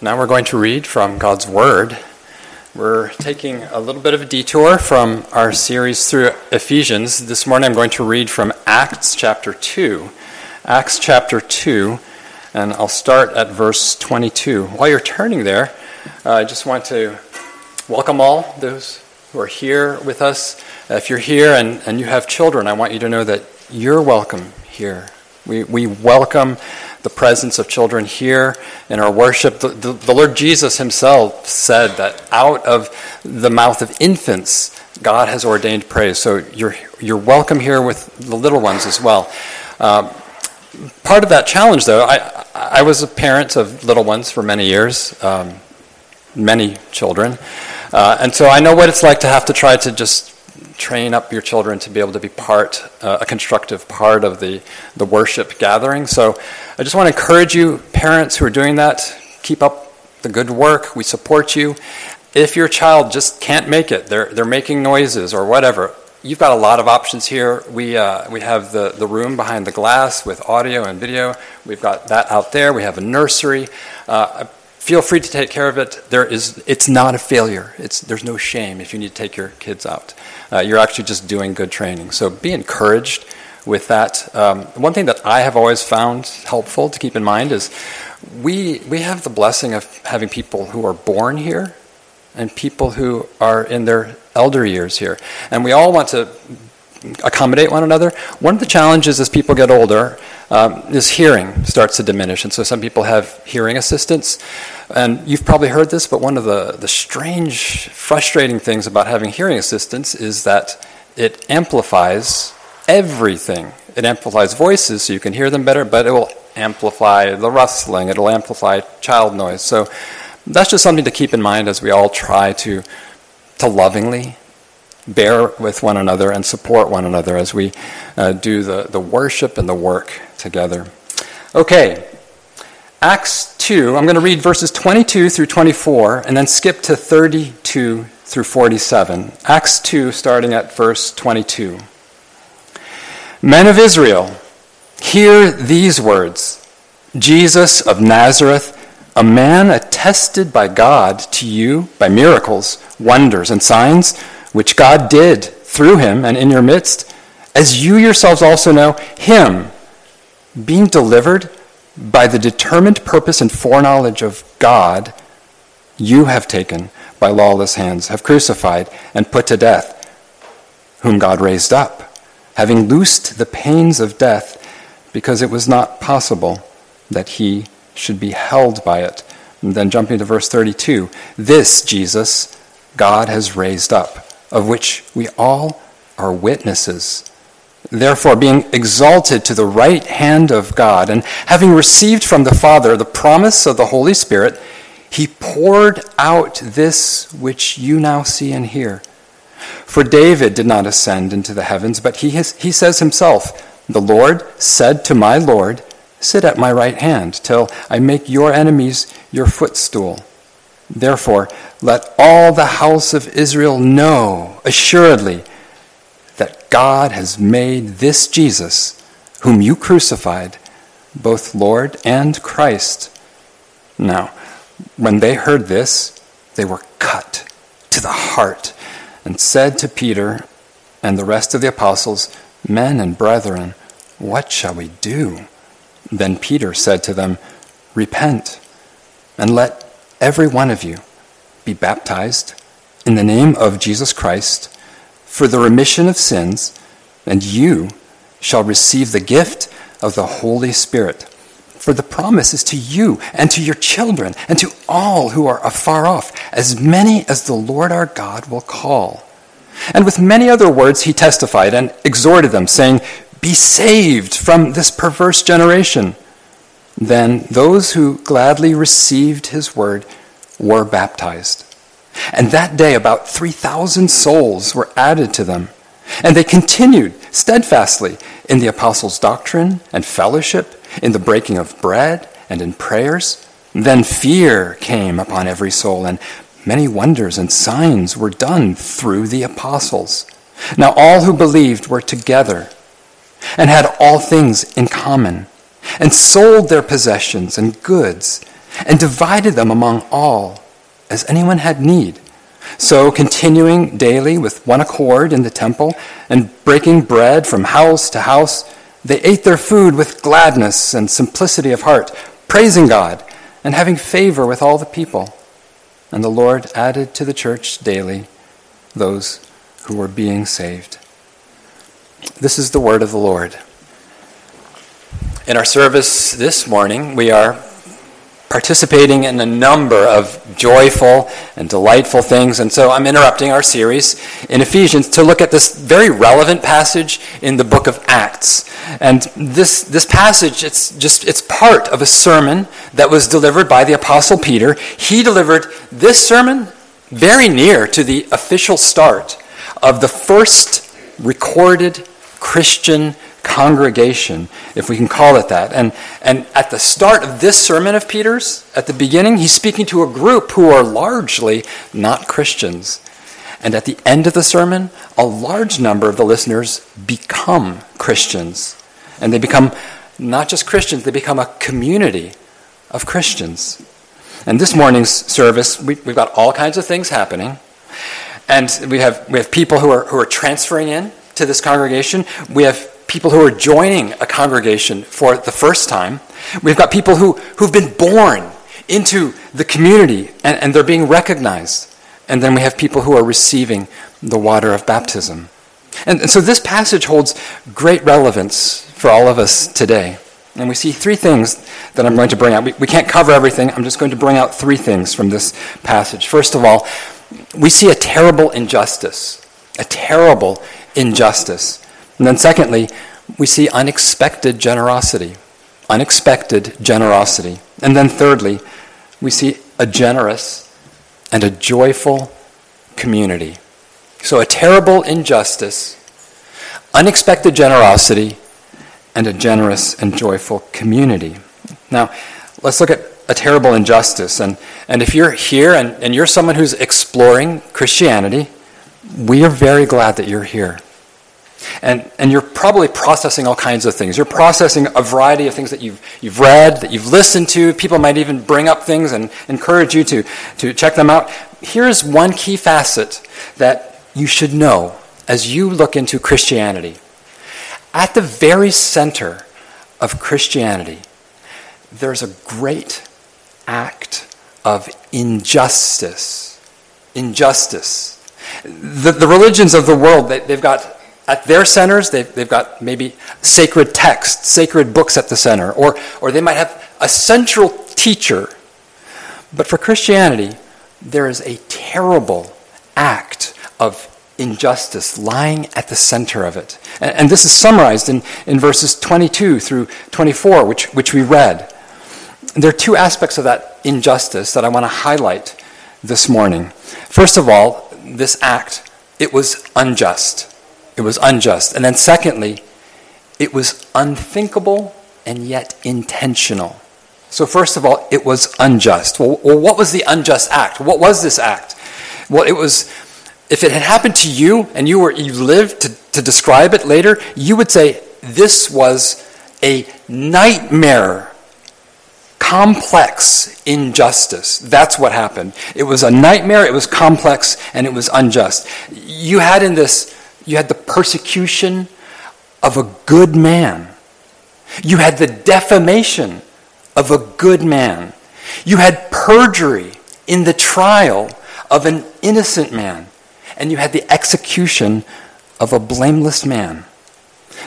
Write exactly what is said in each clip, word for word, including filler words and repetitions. Now we're going to read from God's Word. We're taking a little bit of a detour from our series through Ephesians. This morning I'm going to read from Acts chapter two. Acts chapter two, and I'll start at verse twenty-two. While you're turning there, uh, I just want to welcome all those who are here with us. If you're here and, and you have children, I want you to know that you're welcome here. We we welcome the presence of children here in our worship. The, the, the Lord Jesus himself said that out of the mouth of infants, God has ordained praise. So you're you're welcome here with the little ones as well. Um, part of that challenge, though, I, I was a parent of little ones for many years, um, many children. Uh, and so I know what it's like to have to try to just train up your children to be able to be part, uh, a constructive part of the, the worship gathering. So I just want to encourage you, parents who are doing that, keep up the good work. We support you. If your child just can't make it, they're they're making noises or whatever, you've got a lot of options here. We uh, we have the, the room behind the glass with audio and video. We've got that out there. We have a nursery. Uh, Feel free to take care of it. There is, it's not a failure. It's, there's no shame if you need to take your kids out. Uh, you're actually just doing good training. So be encouraged with that. Um, one thing that I have always found helpful to keep in mind is we we have the blessing of having people who are born here and people who are in their elder years here. And we all want to accommodate one another. One of the challenges as people get older um, is hearing starts to diminish. And so some people have hearing assistance. And you've probably heard this, but one of the, the strange, frustrating things about having hearing assistance is that it amplifies everything. It amplifies voices so you can hear them better, but it will amplify the rustling. It'll amplify child noise. So that's just something to keep in mind as we all try to to lovingly bear with one another and support one another as we uh, do the, the worship and the work together. Okay, Acts two, I'm going to read verses twenty-two through twenty-four and then skip to thirty-two through forty-seven. Acts two, starting at verse twenty-two. Men of Israel, hear these words. Jesus of Nazareth, a man attested by God to you by miracles, wonders, and signs, which God did through him and in your midst, as you yourselves also know, him being delivered by the determined purpose and foreknowledge of God, you have taken by lawless hands, have crucified and put to death, whom God raised up, having loosed the pains of death, because it was not possible that he should be held by it. And then jumping to verse thirty-two, this Jesus God has raised up, of which we all are witnesses. Therefore, being exalted to the right hand of God, and having received from the Father the promise of the Holy Spirit, he poured out this which you now see and hear. For David did not ascend into the heavens, but he, has, he says himself, the Lord said to my Lord, sit at my right hand, till I make your enemies your footstool. Therefore, let all the house of Israel know assuredly that God has made this Jesus, whom you crucified, both Lord and Christ. Now, when they heard this, they were cut to the heart and said to Peter and the rest of the apostles, men and brethren, what shall we do? Then Peter said to them, repent and let every one of you be baptized in the name of Jesus Christ for the remission of sins, and you shall receive the gift of the Holy Spirit. For the promise is to you and to your children and to all who are afar off, as many as the Lord our God will call. And with many other words he testified and exhorted them, saying, be saved from this perverse generation. Then those who gladly received his word were baptized. And that day about three thousand souls were added to them. And they continued steadfastly in the apostles' doctrine and fellowship, in the breaking of bread and in prayers. Then fear came upon every soul, and many wonders and signs were done through the apostles. Now all who believed were together and had all things in common, and sold their possessions and goods, and divided them among all, as anyone had need. So continuing daily with one accord in the temple, and breaking bread from house to house, they ate their food with gladness and simplicity of heart, praising God and having favor with all the people. And the Lord added to the church daily those who were being saved. This is the word of the Lord. In our service this morning, we are participating in a number of joyful and delightful things. And so I'm interrupting our series in Ephesians to look at this very relevant passage in the book of Acts. And this this passage, it's just it's part of a sermon that was delivered by the Apostle Peter. He delivered this sermon very near to the official start of the first recorded Christian congregation, if we can call it that. And and at the start of this sermon of Peter's, at the beginning, he's speaking to a group who are largely not Christians. And at the end of the sermon, a large number of the listeners become Christians. And they become not just Christians, they become a community of Christians. And this morning's service, we, we've got all kinds of things happening. And we have we have people who are who are transferring in to this congregation. We have people who are joining a congregation for the first time. We've got people who, who've been born into the community and, and they're being recognized. And then we have people who are receiving the water of baptism. And, and so this passage holds great relevance for all of us today. And we see three things that I'm going to bring out. We, we can't cover everything. I'm just going to bring out three things from this passage. First of all, we see a terrible injustice. A terrible injustice. And then secondly, we see unexpected generosity. Unexpected generosity. And then thirdly, we see a generous and a joyful community. So a terrible injustice, unexpected generosity, and a generous and joyful community. Now, let's look at a terrible injustice. And, and if you're here and, and you're someone who's exploring Christianity, we are very glad that you're here. And and you're probably processing all kinds of things. You're processing a variety of things that you've you've read, that you've listened to. People might even bring up things and encourage you to, to check them out. Here's one key facet that you should know as you look into Christianity. At the very center of Christianity, there's a great act of injustice. Injustice. The, the religions of the world, they, they've got... At their centers, they've, they've got maybe sacred texts, sacred books at the center, or, or they might have a central teacher. But for Christianity, there is a terrible act of injustice lying at the center of it. And, and this is summarized in, in verses twenty-two through twenty-four, which, which we read. There are two aspects of that injustice that I want to highlight this morning. First of all, this act, it was unjust. It was unjust. And then secondly, it was unthinkable and yet intentional. So first of all, it was unjust. Well, well, what was the unjust act? What was this act? Well, it was, if it had happened to you and you were you lived to, to describe it later, you would say this was a nightmare, complex injustice. That's what happened. It was a nightmare, it was complex, and it was unjust. You had in this You had the persecution of a good man. You had the defamation of a good man. You had perjury in the trial of an innocent man. And you had the execution of a blameless man.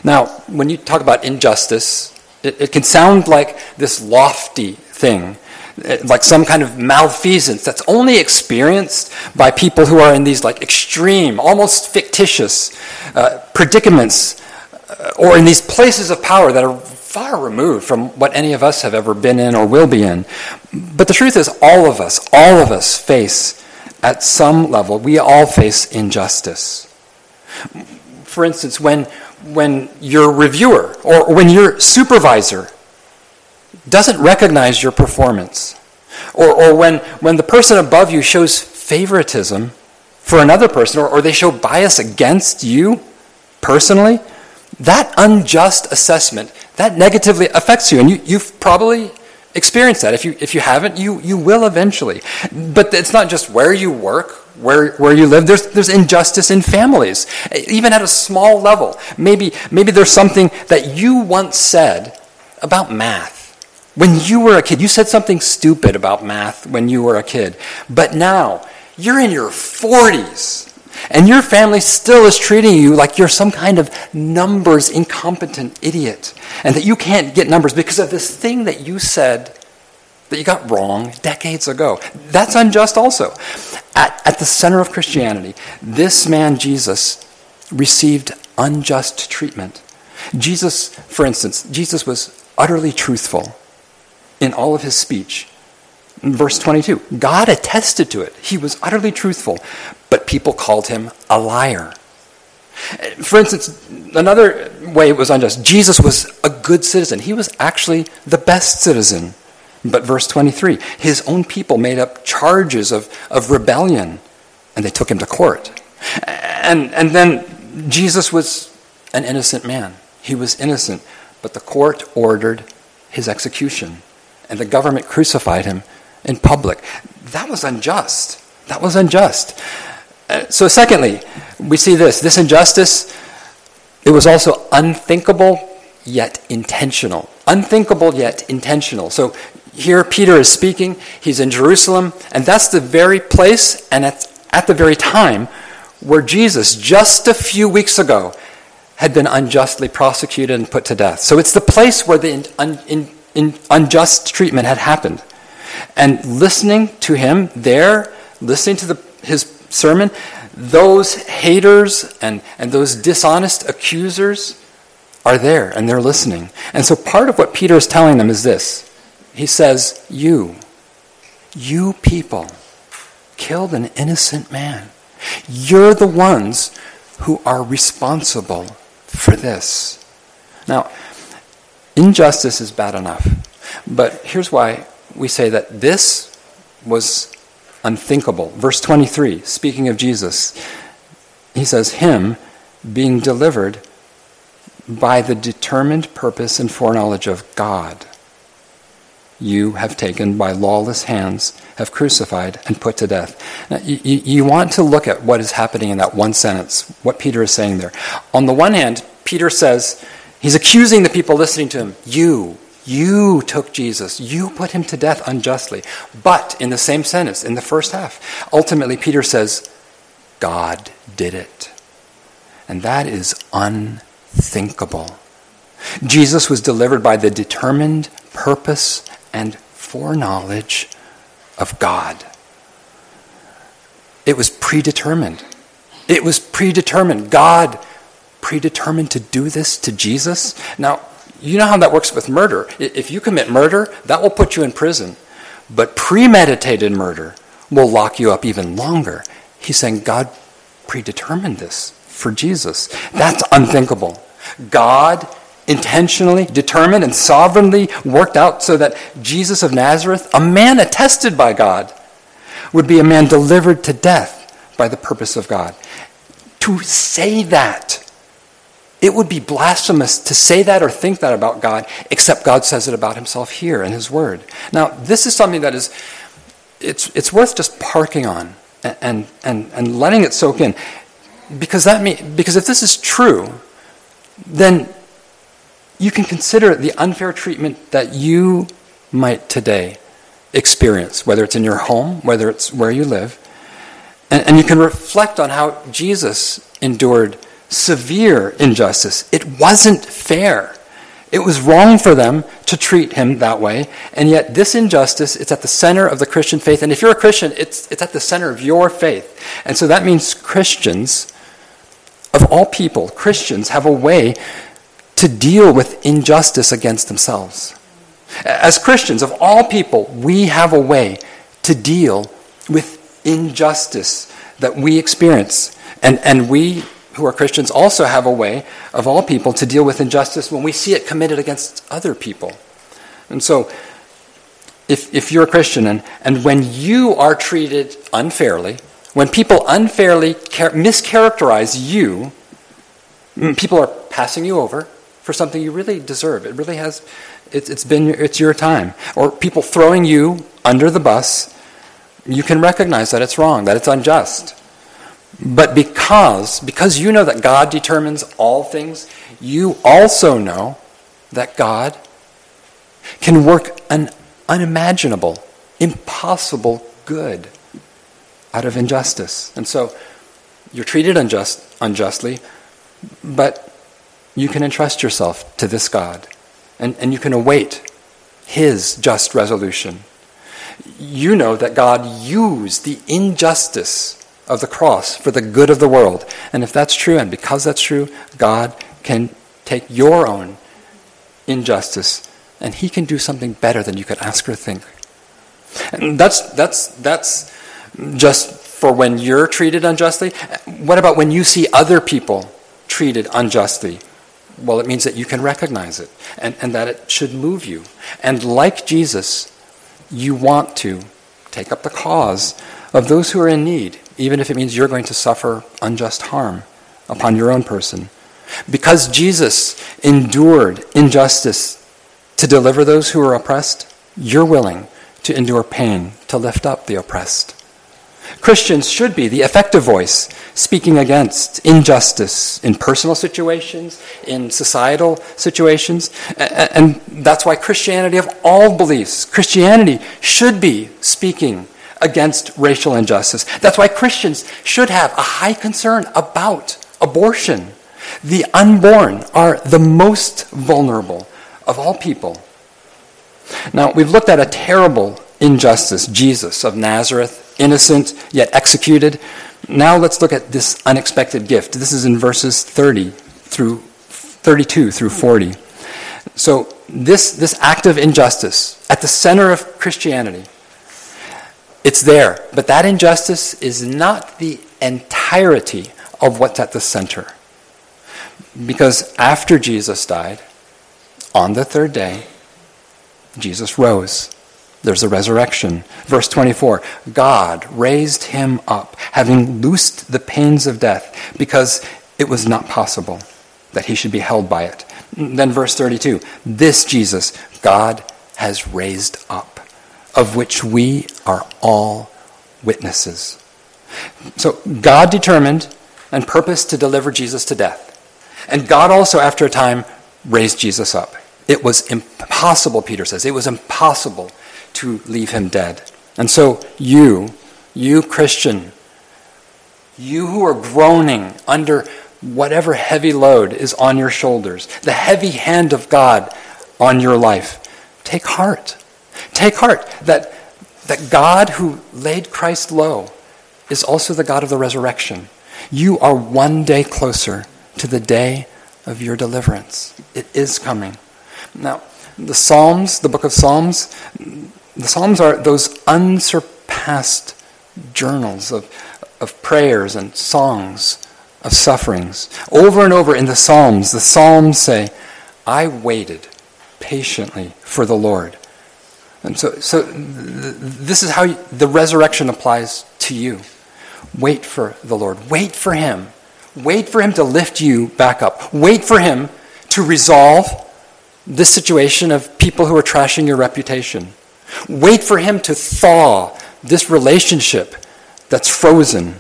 Now, when you talk about injustice, it, it can sound like this lofty thing, like some kind of malfeasance that's only experienced by people who are in these like extreme, almost fictitious uh, predicaments uh, or in these places of power that are far removed from what any of us have ever been in or will be in. But the truth is all of us, all of us face at some level, we all face injustice. For instance, when, when your reviewer or when your supervisor doesn't recognize your performance. Or or when, when the person above you shows favoritism for another person, or, or they show bias against you personally, that unjust assessment, that negatively affects you. And you, you've probably Experience that. If you if you haven't, you you will eventually. But it's not just where you work, where where you live. There's there's injustice in families, even at a small level. Maybe maybe there's something that you once said about math. When you were a kid, you said something stupid about math when you were a kid. But now, you're in your forties, and your family still is treating you like you're some kind of numbers incompetent idiot, and that you can't get numbers because of this thing that you said that you got wrong decades ago. That's unjust also. At, at the center of Christianity, this man, Jesus, received unjust treatment. Jesus, for instance, Jesus was utterly truthful in all of his speech. In verse twenty-two, God attested to it. He was utterly truthful, but people called him a liar. For instance, another way it was unjust, Jesus was a good citizen. He was actually the best citizen. But verse twenty-three, his own people made up charges of, of rebellion, and they took him to court. And, and then Jesus was an innocent man. He was innocent, but the court ordered his execution, and the government crucified him in public. That was unjust. That was unjust. Uh, so secondly, we see this. This injustice, it was also unthinkable yet intentional. Unthinkable yet intentional. So here Peter is speaking. He's in Jerusalem, and that's the very place and at, at the very time where Jesus, just a few weeks ago, had been unjustly prosecuted and put to death. So it's the place where the in, un, in, in unjust treatment had happened. And listening to him there, listening to the, his sermon, those haters and, and those dishonest accusers are there, and they're listening. And so part of what Peter is telling them is this. He says, you, you people killed an innocent man. You're the ones who are responsible for this. Now, injustice is bad enough, but here's why we say that this was unthinkable. Verse twenty-three, speaking of Jesus, he says, him being delivered by the determined purpose and foreknowledge of God, you have taken by lawless hands, have crucified and put to death. Now, you, you want to look at what is happening in that one sentence, what Peter is saying there. On the one hand, Peter says, he's accusing the people listening to him, you, You took Jesus. You put him to death unjustly. But in the same sentence, in the first half, ultimately Peter says, God did it. And that is unthinkable. Jesus was delivered by the determined purpose and foreknowledge of God. It was predetermined. It was predetermined. God predetermined to do this to Jesus. Now, you know how that works with murder. If you commit murder, that will put you in prison. But premeditated murder will lock you up even longer. He's saying God predetermined this for Jesus. That's unthinkable. God intentionally determined and sovereignly worked out so that Jesus of Nazareth, a man attested by God, would be a man delivered to death by the purpose of God. To say that, it would be blasphemous to say that or think that about God, except God says it about himself here in his word. Now, this is something that is, it's it's worth just parking on and and, and letting it soak in. Because that mean, because if this is true, then you can consider the unfair treatment that you might today experience, whether it's in your home, whether it's where you live. And, and you can reflect on how Jesus endured severe injustice. It wasn't fair. It was wrong for them to treat him that way. And yet this injustice, it's at the center of the Christian faith. And if you're a Christian, it's it's at the center of your faith. And so that means Christians, of all people, Christians have a way to deal with injustice against themselves. As Christians, of all people, we have a way to deal with injustice that we experience. And and we who are Christians also have a way, of all people, to deal with injustice when we see it committed against other people. And so, if if you're a Christian, and, and when you are treated unfairly, when people unfairly char- mischaracterize you, people are passing you over for something you really deserve. It really has It's, it's been it's your time. Or people throwing you under the bus, you can recognize that it's wrong, that it's unjust. But because, because you know that God determines all things, you also know that God can work an unimaginable, impossible good out of injustice. And so you're treated unjust, unjustly, but you can entrust yourself to this God, and, and you can await his just resolution. You know that God used the injustice of the cross for the good of the world. And if that's true, and because that's true, God can take your own injustice and he can do something better than you could ask or think. And that's that's that's just for when you're treated unjustly. What about when you see other people treated unjustly? Well, it means that you can recognize it and, and that it should move you. And like Jesus, you want to take up the cause of those who are in need, even if it means you're going to suffer unjust harm upon your own person. Because Jesus endured injustice to deliver those who are oppressed, you're willing to endure pain to lift up the oppressed. Christians should be the effective voice speaking against injustice in personal situations, in societal situations. And that's why Christianity, of all beliefs, Christianity should be speaking against racial injustice. That's why Christians should have a high concern about abortion. The unborn are the most vulnerable of all people. Now, we've looked at a terrible injustice, Jesus of Nazareth, innocent, yet executed. Now let's look at this unexpected gift. This is in verses thirty through thirty-two through forty. So this, this act of injustice at the center of Christianity, it's there. But that injustice is not the entirety of what's at the center. Because after Jesus died, on the third day, Jesus rose. There's a resurrection. Verse twenty-four, God raised him up, having loosed the pains of death, because it was not possible that he should be held by it. Then verse thirty-two, this Jesus God has raised up, of which we are all witnesses. So God determined and purposed to deliver Jesus to death. And God also, after a time, raised Jesus up. It was impossible, Peter says. It was impossible to leave him dead. And so you, you Christian, you who are groaning under whatever heavy load is on your shoulders, the heavy hand of God on your life, take heart. Take heart that, that God who laid Christ low is also the God of the resurrection. You are one day closer to the day of your deliverance. It is coming. Now, the Psalms, the book of Psalms, the Psalms are those unsurpassed journals of, of prayers and songs of sufferings. Over and over in the Psalms, the Psalms say, I waited patiently for the Lord. And so, so this is how the resurrection applies to you. Wait for the Lord. Wait for him. Wait for him to lift you back up. Wait for him to resolve this situation of people who are trashing your reputation. Wait for him to thaw this relationship that's frozen.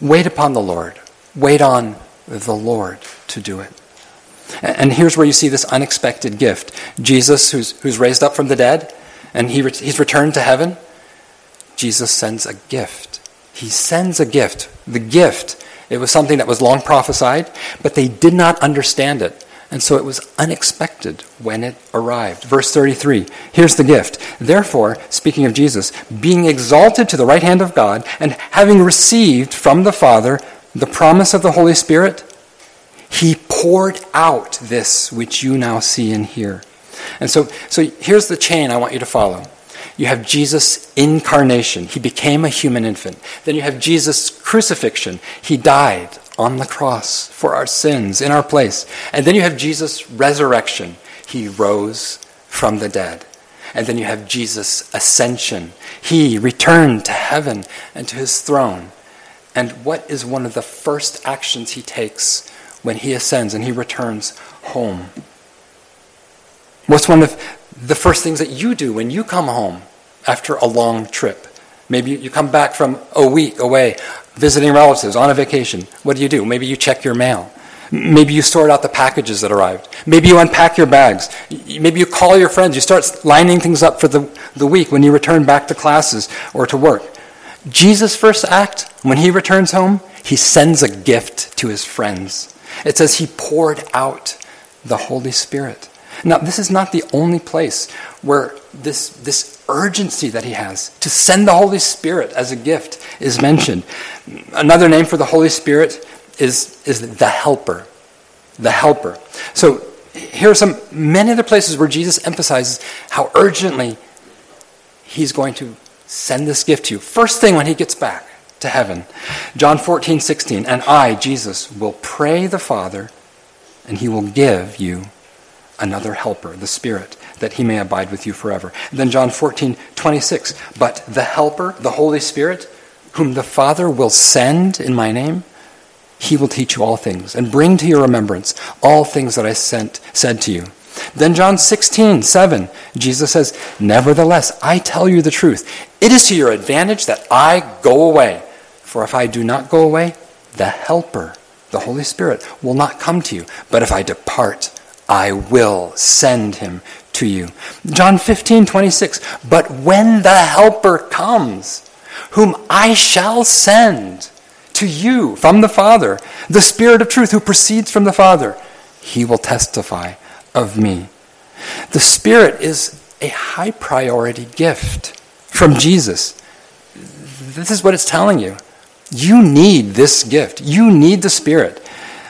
Wait upon the Lord. Wait on the Lord to do it. And here's where you see this unexpected gift. Jesus, who's who's raised up from the dead, and he he's returned to heaven. Jesus sends a gift. He sends a gift. The gift, it was something that was long prophesied, but they did not understand it. And so it was unexpected when it arrived. Verse thirty-three, here's the gift. Therefore, speaking of Jesus, being exalted to the right hand of God and having received from the Father the promise of the Holy Spirit, he poured out this which you now see and hear. And so, so here's the chain I want you to follow. You have Jesus' incarnation. He became a human infant. Then you have Jesus' crucifixion. He died on the cross for our sins in our place. And then you have Jesus' resurrection. He rose from the dead. And then you have Jesus' ascension. He returned to heaven and to his throne. And what is one of the first actions he takes when he ascends and he returns home? What's one of the first things that you do when you come home after a long trip? Maybe you come back from a week away, visiting relatives, on a vacation. What do you do? Maybe you check your mail. Maybe you sort out the packages that arrived. Maybe you unpack your bags. Maybe you call your friends. You start lining things up for the, the week when you return back to classes or to work. Jesus' first act, when he returns home, he sends a gift to his friends. It says he poured out the Holy Spirit. Now, this is not the only place where this, this urgency that he has to send the Holy Spirit as a gift is mentioned. Another name for the Holy Spirit is, is the helper. The helper. So here are some many other places where Jesus emphasizes how urgently he's going to send this gift to you. First thing when he gets back to heaven. John fourteen sixteen, and I, Jesus, will pray the Father, and he will give you another helper, the Spirit, that he may abide with you forever. And then John fourteen twenty-six, but the helper, the Holy Spirit, whom the Father will send in my name, he will teach you all things and bring to your remembrance all things that I sent said to you. Then John sixteen seven, Jesus says, nevertheless, I tell you the truth. It is to your advantage that I go away. For if I do not go away, the helper, the Holy Spirit, will not come to you. But if I depart, I will send him to you. John fifteen twenty-six, but when the helper comes, whom I shall send to you from the Father, the Spirit of truth who proceeds from the Father, he will testify of me. The Spirit is a high priority gift from Jesus. This is what it's telling you. You need this gift. You need the Spirit.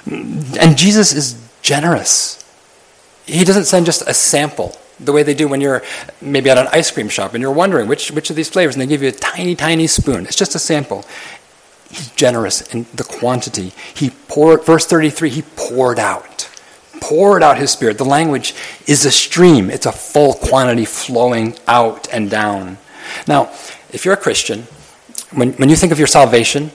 And Jesus is generous. He doesn't send just a sample the way they do when you're maybe at an ice cream shop and you're wondering which, which of these flavors, and they give you a tiny, tiny spoon. It's just a sample. He's generous in the quantity. He poured, verse thirty-three, he poured out. poured out his Spirit. The language is a stream. It's a full quantity flowing out and down. Now, if you're a Christian, when, when you think of your salvation,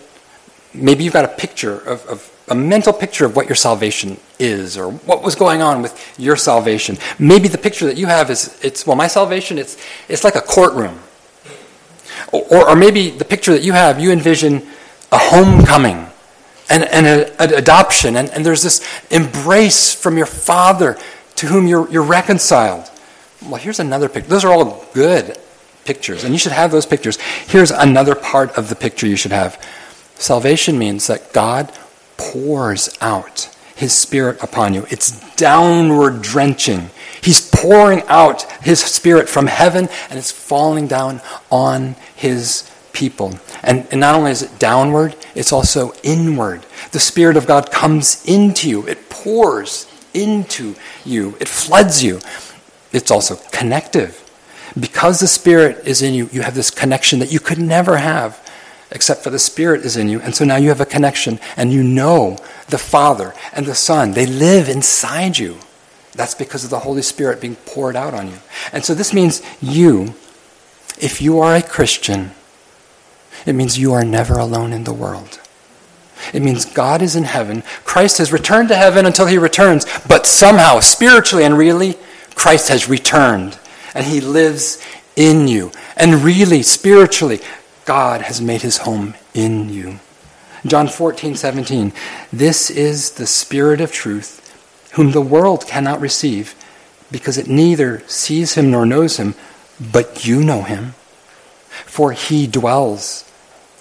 maybe you've got a picture of, of a mental picture of what your salvation is or what was going on with your salvation. Maybe the picture that you have is, it's well, my salvation, it's it's like a courtroom. Or, or, or maybe the picture that you have, you envision a homecoming. And, and a, an adoption, and, and there's this embrace from your Father to whom you're, you're reconciled. Well, here's another picture. Those are all good pictures, and you should have those pictures. Here's another part of the picture you should have. Salvation means that God pours out his Spirit upon you. It's downward drenching. He's pouring out his Spirit from heaven, and it's falling down on his people. And, and not only is it downward, it's also inward. The Spirit of God comes into you. It pours into you. It floods you. It's also connective. Because the Spirit is in you, you have this connection that you could never have except for the Spirit is in you. And so now you have a connection and you know the Father and the Son. They live inside you. That's because of the Holy Spirit being poured out on you. And so this means you, if you are a Christian, it means you are never alone in the world. It means God is in heaven. Christ has returned to heaven until he returns. But somehow, spiritually and really, Christ has returned. And he lives in you. And really, spiritually, God has made his home in you. John fourteen seventeen. This is the Spirit of truth, whom the world cannot receive, because it neither sees him nor knows him, but you know him. For he dwells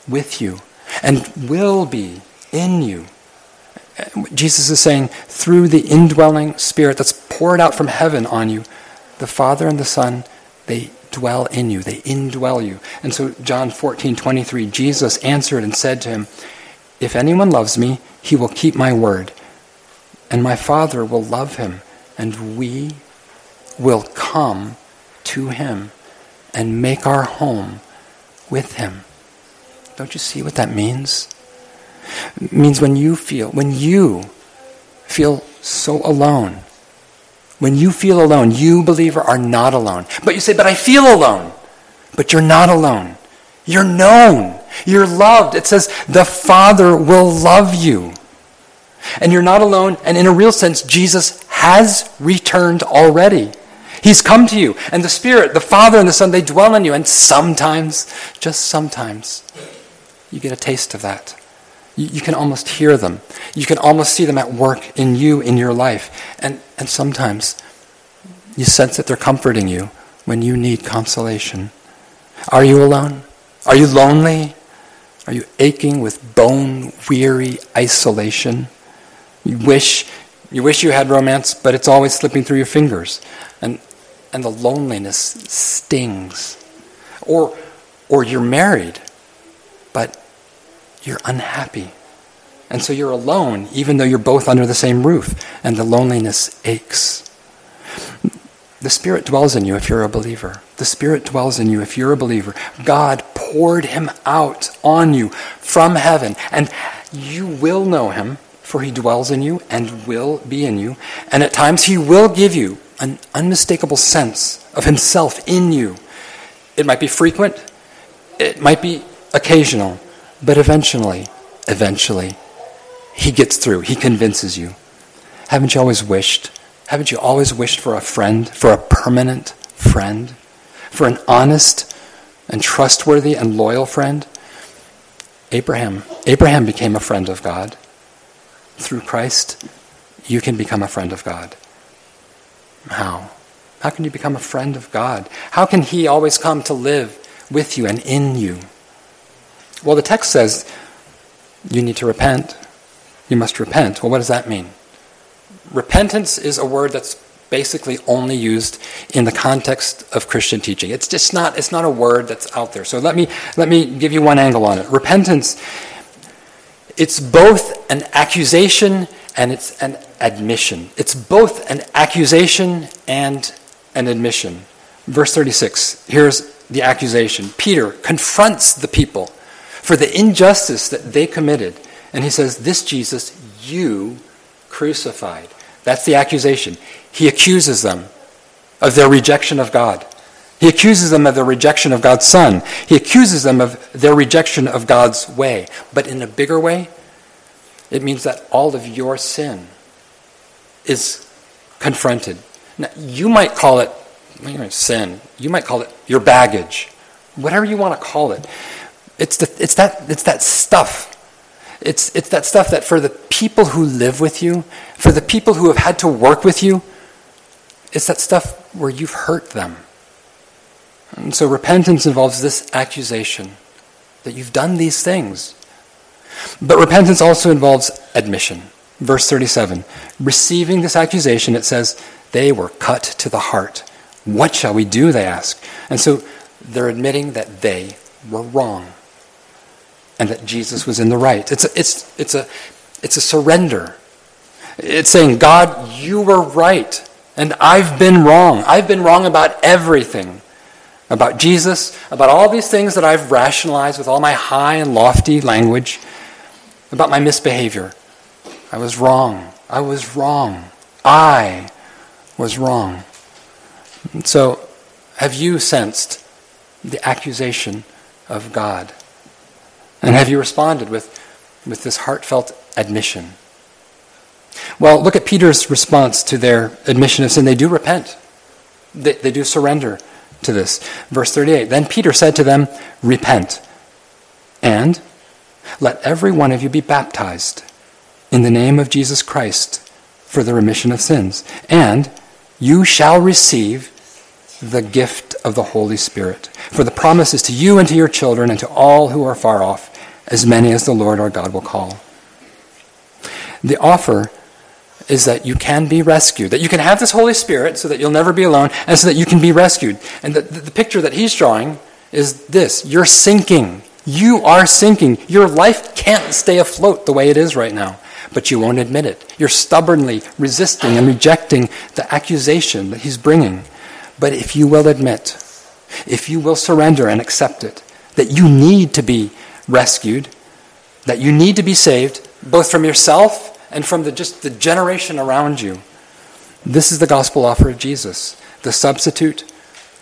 with you and will be in you. Jesus is saying, through the indwelling Spirit that's poured out from heaven on you, the Father and the Son, they dwell in you. They indwell you. And so John fourteen twenty-three, Jesus answered and said to him, if anyone loves me, he will keep my word, and my Father will love him, and we will come to him and make our home with him. Don't you see what that means? It means when you feel, when you feel so alone, when you feel alone, you, believer, are not alone. But you say, but I feel alone. But you're not alone. You're known. You're loved. It says, the Father will love you. And you're not alone. And in a real sense, Jesus has returned already. He's come to you. And the Spirit, the Father and the Son, they dwell in you. And sometimes, just sometimes, you get a taste of that. You, you can almost hear them. You can almost see them at work in you, in your life. And, and sometimes you sense that they're comforting you when you need consolation. Are you alone? Are you lonely? Are you aching with bone-weary isolation? You wish you wish you had romance, but it's always slipping through your fingers. And and the loneliness stings. Or or you're married, but you're unhappy. And so you're alone, even though you're both under the same roof. And the loneliness aches. The Spirit dwells in you if you're a believer. The Spirit dwells in you if you're a believer. God poured him out on you from heaven, and you will know him, for he dwells in you and will be in you. And at times he will give you an unmistakable sense of himself in you. It might be frequent, it might be occasional, but eventually, eventually, he gets through. He convinces you. Haven't you always wished Haven't you always wished for a friend, for a permanent friend, for an honest and trustworthy and loyal friend? Abraham, Abraham became a friend of God. Through Christ, you can become a friend of God. How? How can you become a friend of God? How can he always come to live with you and in you? Well, the text says you need to repent. You must repent. Well, what does that mean? Repentance is a word that's basically only used in the context of Christian teaching. It's just not it's not a word that's out there. So let me let me give you one angle on it. Repentance, it's both an accusation and it's an admission. It's both an accusation and an admission. Verse thirty-six, here's the accusation. Peter confronts the people for the injustice that they committed. And he says, "This Jesus you crucified." That's the accusation. He accuses them of their rejection of God. He accuses them of their rejection of God's Son. He accuses them of their rejection of God's way. But in a bigger way, it means that all of your sin is confronted. Now, you might call it sin. You might call it your baggage. Whatever you want to call it. It's the, it's that it's that stuff. It's it's that stuff that for the people who live with you, for the people who have had to work with you, it's that stuff where you've hurt them. And so repentance involves this accusation that you've done these things. But repentance also involves admission. Verse thirty-seven, receiving this accusation, it says, they were cut to the heart. What shall we do, they ask. And so they're admitting that they were wrong, and that Jesus was in the right. It's a, it's it's a it's a surrender. It's saying, God, you were right, and I've been wrong. I've been wrong about everything, about Jesus, about all these things that I've rationalized with all my high and lofty language, about my misbehavior. I was wrong. I was wrong. I was wrong. And so, have you sensed the accusation of God? And have you responded with, with this heartfelt admission? Well, look at Peter's response to their admission of sin. They do repent. They, they do surrender to this. Verse thirty-eight, then Peter said to them, repent, and let every one of you be baptized in the name of Jesus Christ for the remission of sins, and you shall receive the gift of the Holy Spirit. For the promise is to you and to your children and to all who are far off, as many as the Lord our God will call. The offer is that you can be rescued, that you can have this Holy Spirit so that you'll never be alone, and so that you can be rescued. And the, the picture that he's drawing is this. You're sinking. You are sinking. Your life can't stay afloat the way it is right now, but you won't admit it. You're stubbornly resisting and rejecting the accusation that he's bringing. But if you will admit, if you will surrender and accept it, that you need to be rescued, that you need to be saved, both from yourself and from the, just the generation around you. This is the gospel offer of Jesus, the substitute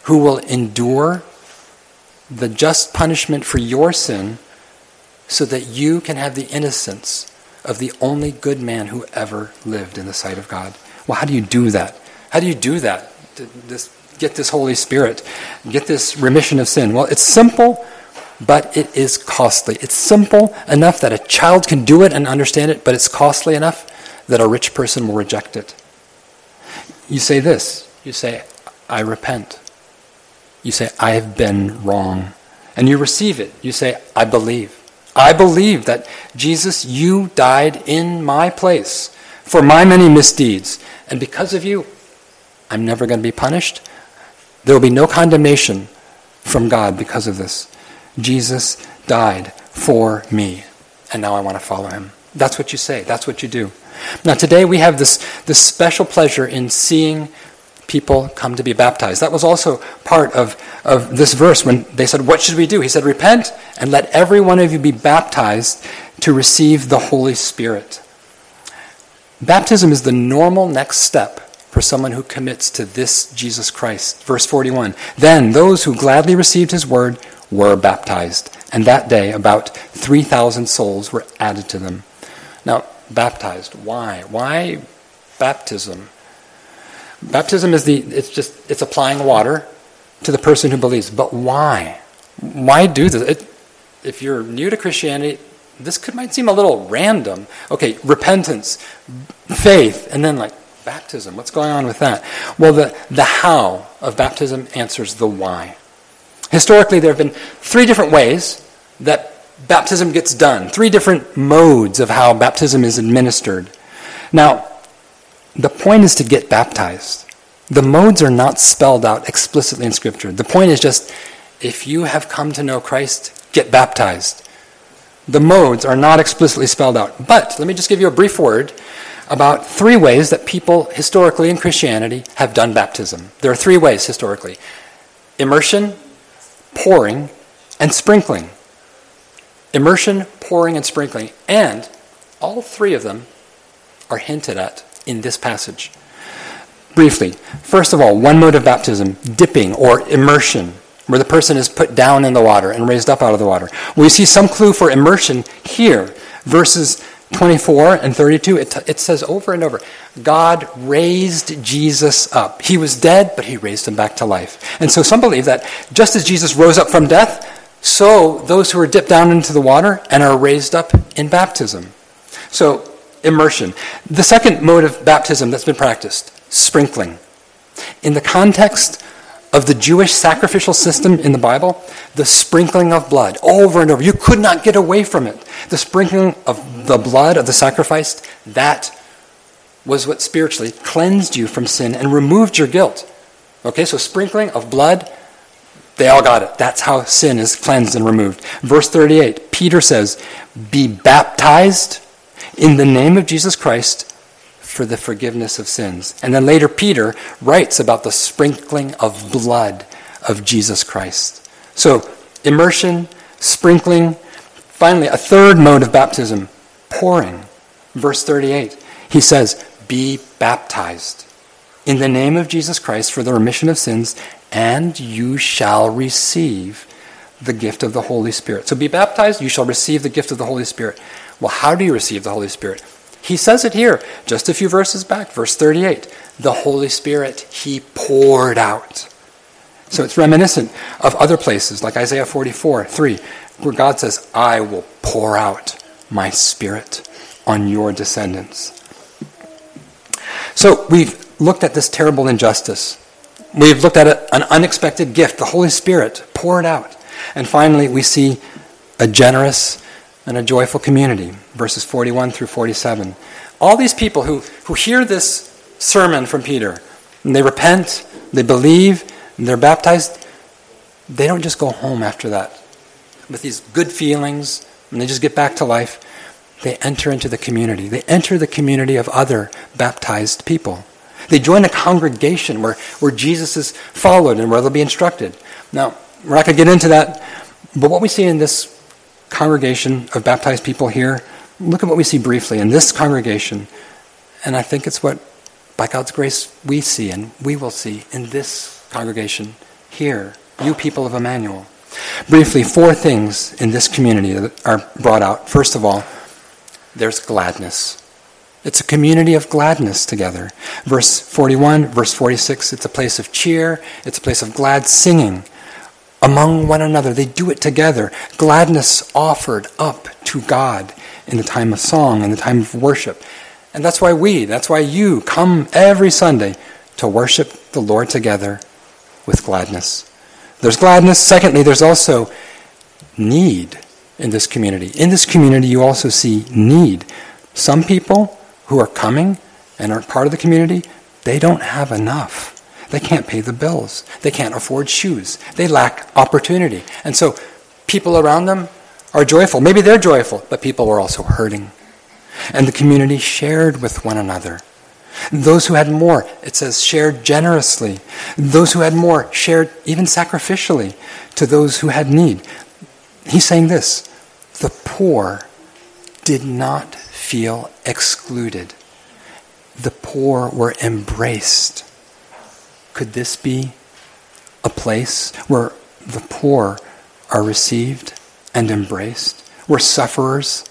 who will endure the just punishment for your sin so that you can have the innocence of the only good man who ever lived in the sight of God. Well, how do you do that? How do you do that? to this, get this Holy Spirit, get this remission of sin. Well, it's simple, but it is costly. It's simple enough that a child can do it and understand it, but it's costly enough that a rich person will reject it. You say this. You say, I repent. You say, I have been wrong. And you receive it. You say, I believe. I believe that, Jesus, you died in my place for my many misdeeds. And because of you, I'm never going to be punished. There will be no condemnation from God because of this. Jesus died for me. And now I want to follow him. That's what you say. That's what you do. Now today we have this, this special pleasure in seeing people come to be baptized. That was also part of, of this verse when they said, what should we do? He said, repent and let every one of you be baptized to receive the Holy Spirit. Baptism is the normal next step for someone who commits to this Jesus Christ. Verse forty-one, then those who gladly received his word were baptized. And that day about three thousand souls were added to them. Now, baptized. Why? Why baptism? Baptism is the, it's just, it's applying water to the person who believes. But why? Why do this? It, if you're new to Christianity, this could might seem a little random. Okay, repentance, faith, and then like baptism. What's going on with that? Well, the, the how of baptism answers the why. Historically, there have been three different ways that baptism gets done, three different modes of how baptism is administered. Now, the point is to get baptized. The modes are not spelled out explicitly in Scripture. The point is just, if you have come to know Christ, get baptized. The modes are not explicitly spelled out. But let me just give you a brief word about three ways that people historically in Christianity have done baptism. There are three ways historically. Immersion, pouring, and sprinkling. Immersion, pouring, and sprinkling. And all three of them are hinted at in this passage. Briefly, first of all, one mode of baptism, dipping or immersion, where the person is put down in the water and raised up out of the water. We see some clue for immersion here. Verses twenty-four and thirty-two, it, t- it says over and over, God raised Jesus up. He was dead, but he raised him back to life. And so some believe that just as Jesus rose up from death, so those who are dipped down into the water and are raised up in baptism. So immersion. The second mode of baptism that's been practiced, sprinkling. In the context of the Jewish sacrificial system in the Bible, the sprinkling of blood over and over. You could not get away from it. The sprinkling of the blood of the sacrifice, that was what spiritually cleansed you from sin and removed your guilt. Okay, so sprinkling of blood, they all got it. That's how sin is cleansed and removed. Verse thirty-eight, Peter says, be baptized in the name of Jesus Christ for the forgiveness of sins. And then later Peter writes about the sprinkling of blood of Jesus Christ. So immersion, sprinkling, finally a third mode of baptism, pouring. Verse thirty-eight, he says, be baptized in the name of Jesus Christ for the remission of sins, and you shall receive the gift of the Holy Spirit. So be baptized, you shall receive the gift of the Holy Spirit. Well, how do you receive the Holy Spirit? He says it here, just a few verses back, verse thirty-eight. The Holy Spirit he poured out. So it's reminiscent of other places, like Isaiah forty-four, three, where God says, I will pour out my Spirit on your descendants. So we've looked at this terrible injustice. We've looked at a, an unexpected gift, the Holy Spirit poured out. And finally, we see a generous and a joyful community, verses forty-one through forty-seven. All these people who, who hear this sermon from Peter, and they repent, they believe, and they're baptized, they don't just go home after that with these good feelings, and they just get back to life. They enter into the community. They enter the community of other baptized people. They join a congregation where, where Jesus is followed and where they'll be instructed. Now, we're not going to get into that, but what we see in this congregation of baptized people here, look at what we see briefly in this congregation, and I think it's what, by God's grace, we see and we will see in this congregation here, you people of Emmanuel. Briefly, four things in this community that are brought out. First of all, there's gladness. It's a community of gladness together. Verse forty-one, verse forty-six, it's a place of cheer. It's a place of glad singing among one another. They do it together. Gladness offered up to God in the time of song, in the time of worship. And that's why we, that's why you come every Sunday to worship the Lord together with gladness. There's gladness. Secondly, there's also need in this community. In this community, you also see need. Some people who are coming and are part of the community, they don't have enough. They can't pay the bills. They can't afford shoes. They lack opportunity. And so people around them are joyful. Maybe they're joyful, but people were also hurting. And the community shared with one another. Those who had more, it says, shared generously. Those who had more shared even sacrificially to those who had need. He's saying this, the poor did not feel excluded. The poor were embraced. Could this be a place where the poor are received and embraced? Where sufferers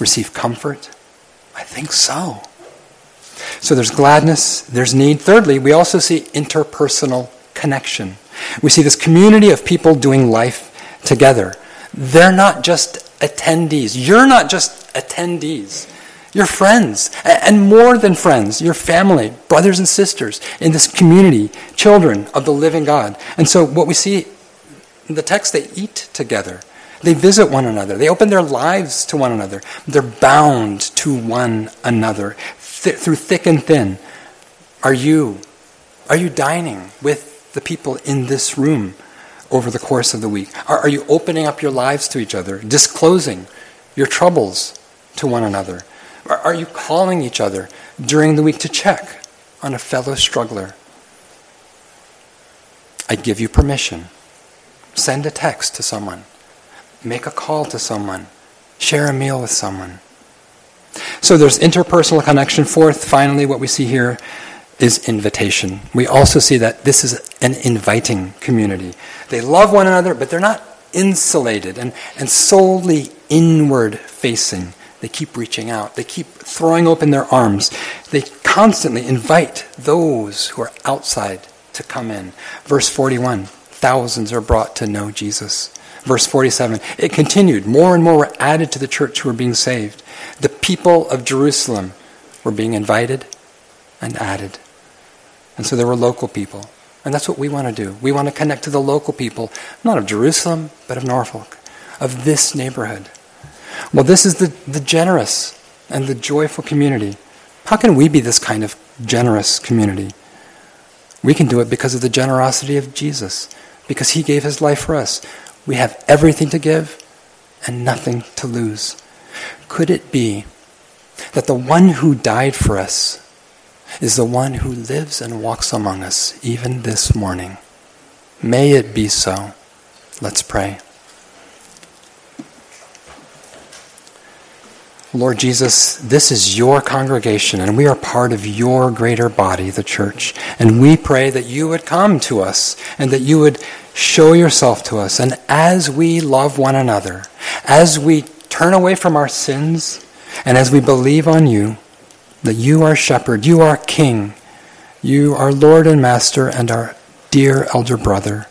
receive comfort? I think so. So there's gladness, there's need. Thirdly, we also see interpersonal connection. We see this community of people doing life together. They're not just attendees. You're not just attendees. You're friends, and more than friends, your family, brothers and sisters in this community, children of the living God. And so what we see in the text, they eat together. They visit one another. They open their lives to one another. They're bound to one another th- through thick and thin. Are you, are you dining with the people in this room over the course of the week? Are, are you opening up your lives to each other, disclosing your troubles to one another? Are, are you calling each other during the week to check on a fellow struggler? I give you permission. Send a text to someone. Make a call to someone. Share a meal with someone. So there's interpersonal connection. Fourth, finally, what we see here is invitation. We also see that this is an inviting community. They love one another, but they're not insulated and, and solely inward facing. They keep reaching out. They keep throwing open their arms. They constantly invite those who are outside to come in. Verse forty-one, thousands are brought to know Jesus. Verse forty-seven, it continued. More and more were added to the church who were being saved. The people of Jerusalem were being invited and added. And so there were local people. And that's what we want to do. We want to connect to the local people, not of Jerusalem, but of Norfolk, of this neighborhood. Well, this is the, the generous and the joyful community. How can we be this kind of generous community? We can do it because of the generosity of Jesus, because he gave his life for us. We have everything to give and nothing to lose. Could it be that the one who died for us is the one who lives and walks among us even this morning? May it be so. Let's pray. Lord Jesus, this is your congregation, and we are part of your greater body, the church. And we pray that you would come to us and that you would show yourself to us. And as we love one another, as we turn away from our sins, and as we believe on you, that you are shepherd, you are king, you are Lord and master, and our dear elder brother.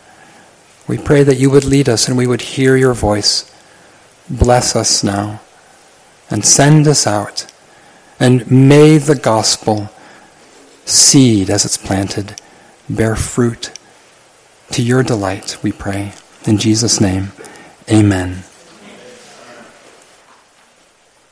We pray that you would lead us and we would hear your voice. Bless us now and send us out. And may the gospel seed as it's planted bear fruit to your delight, we pray. In Jesus' name, amen.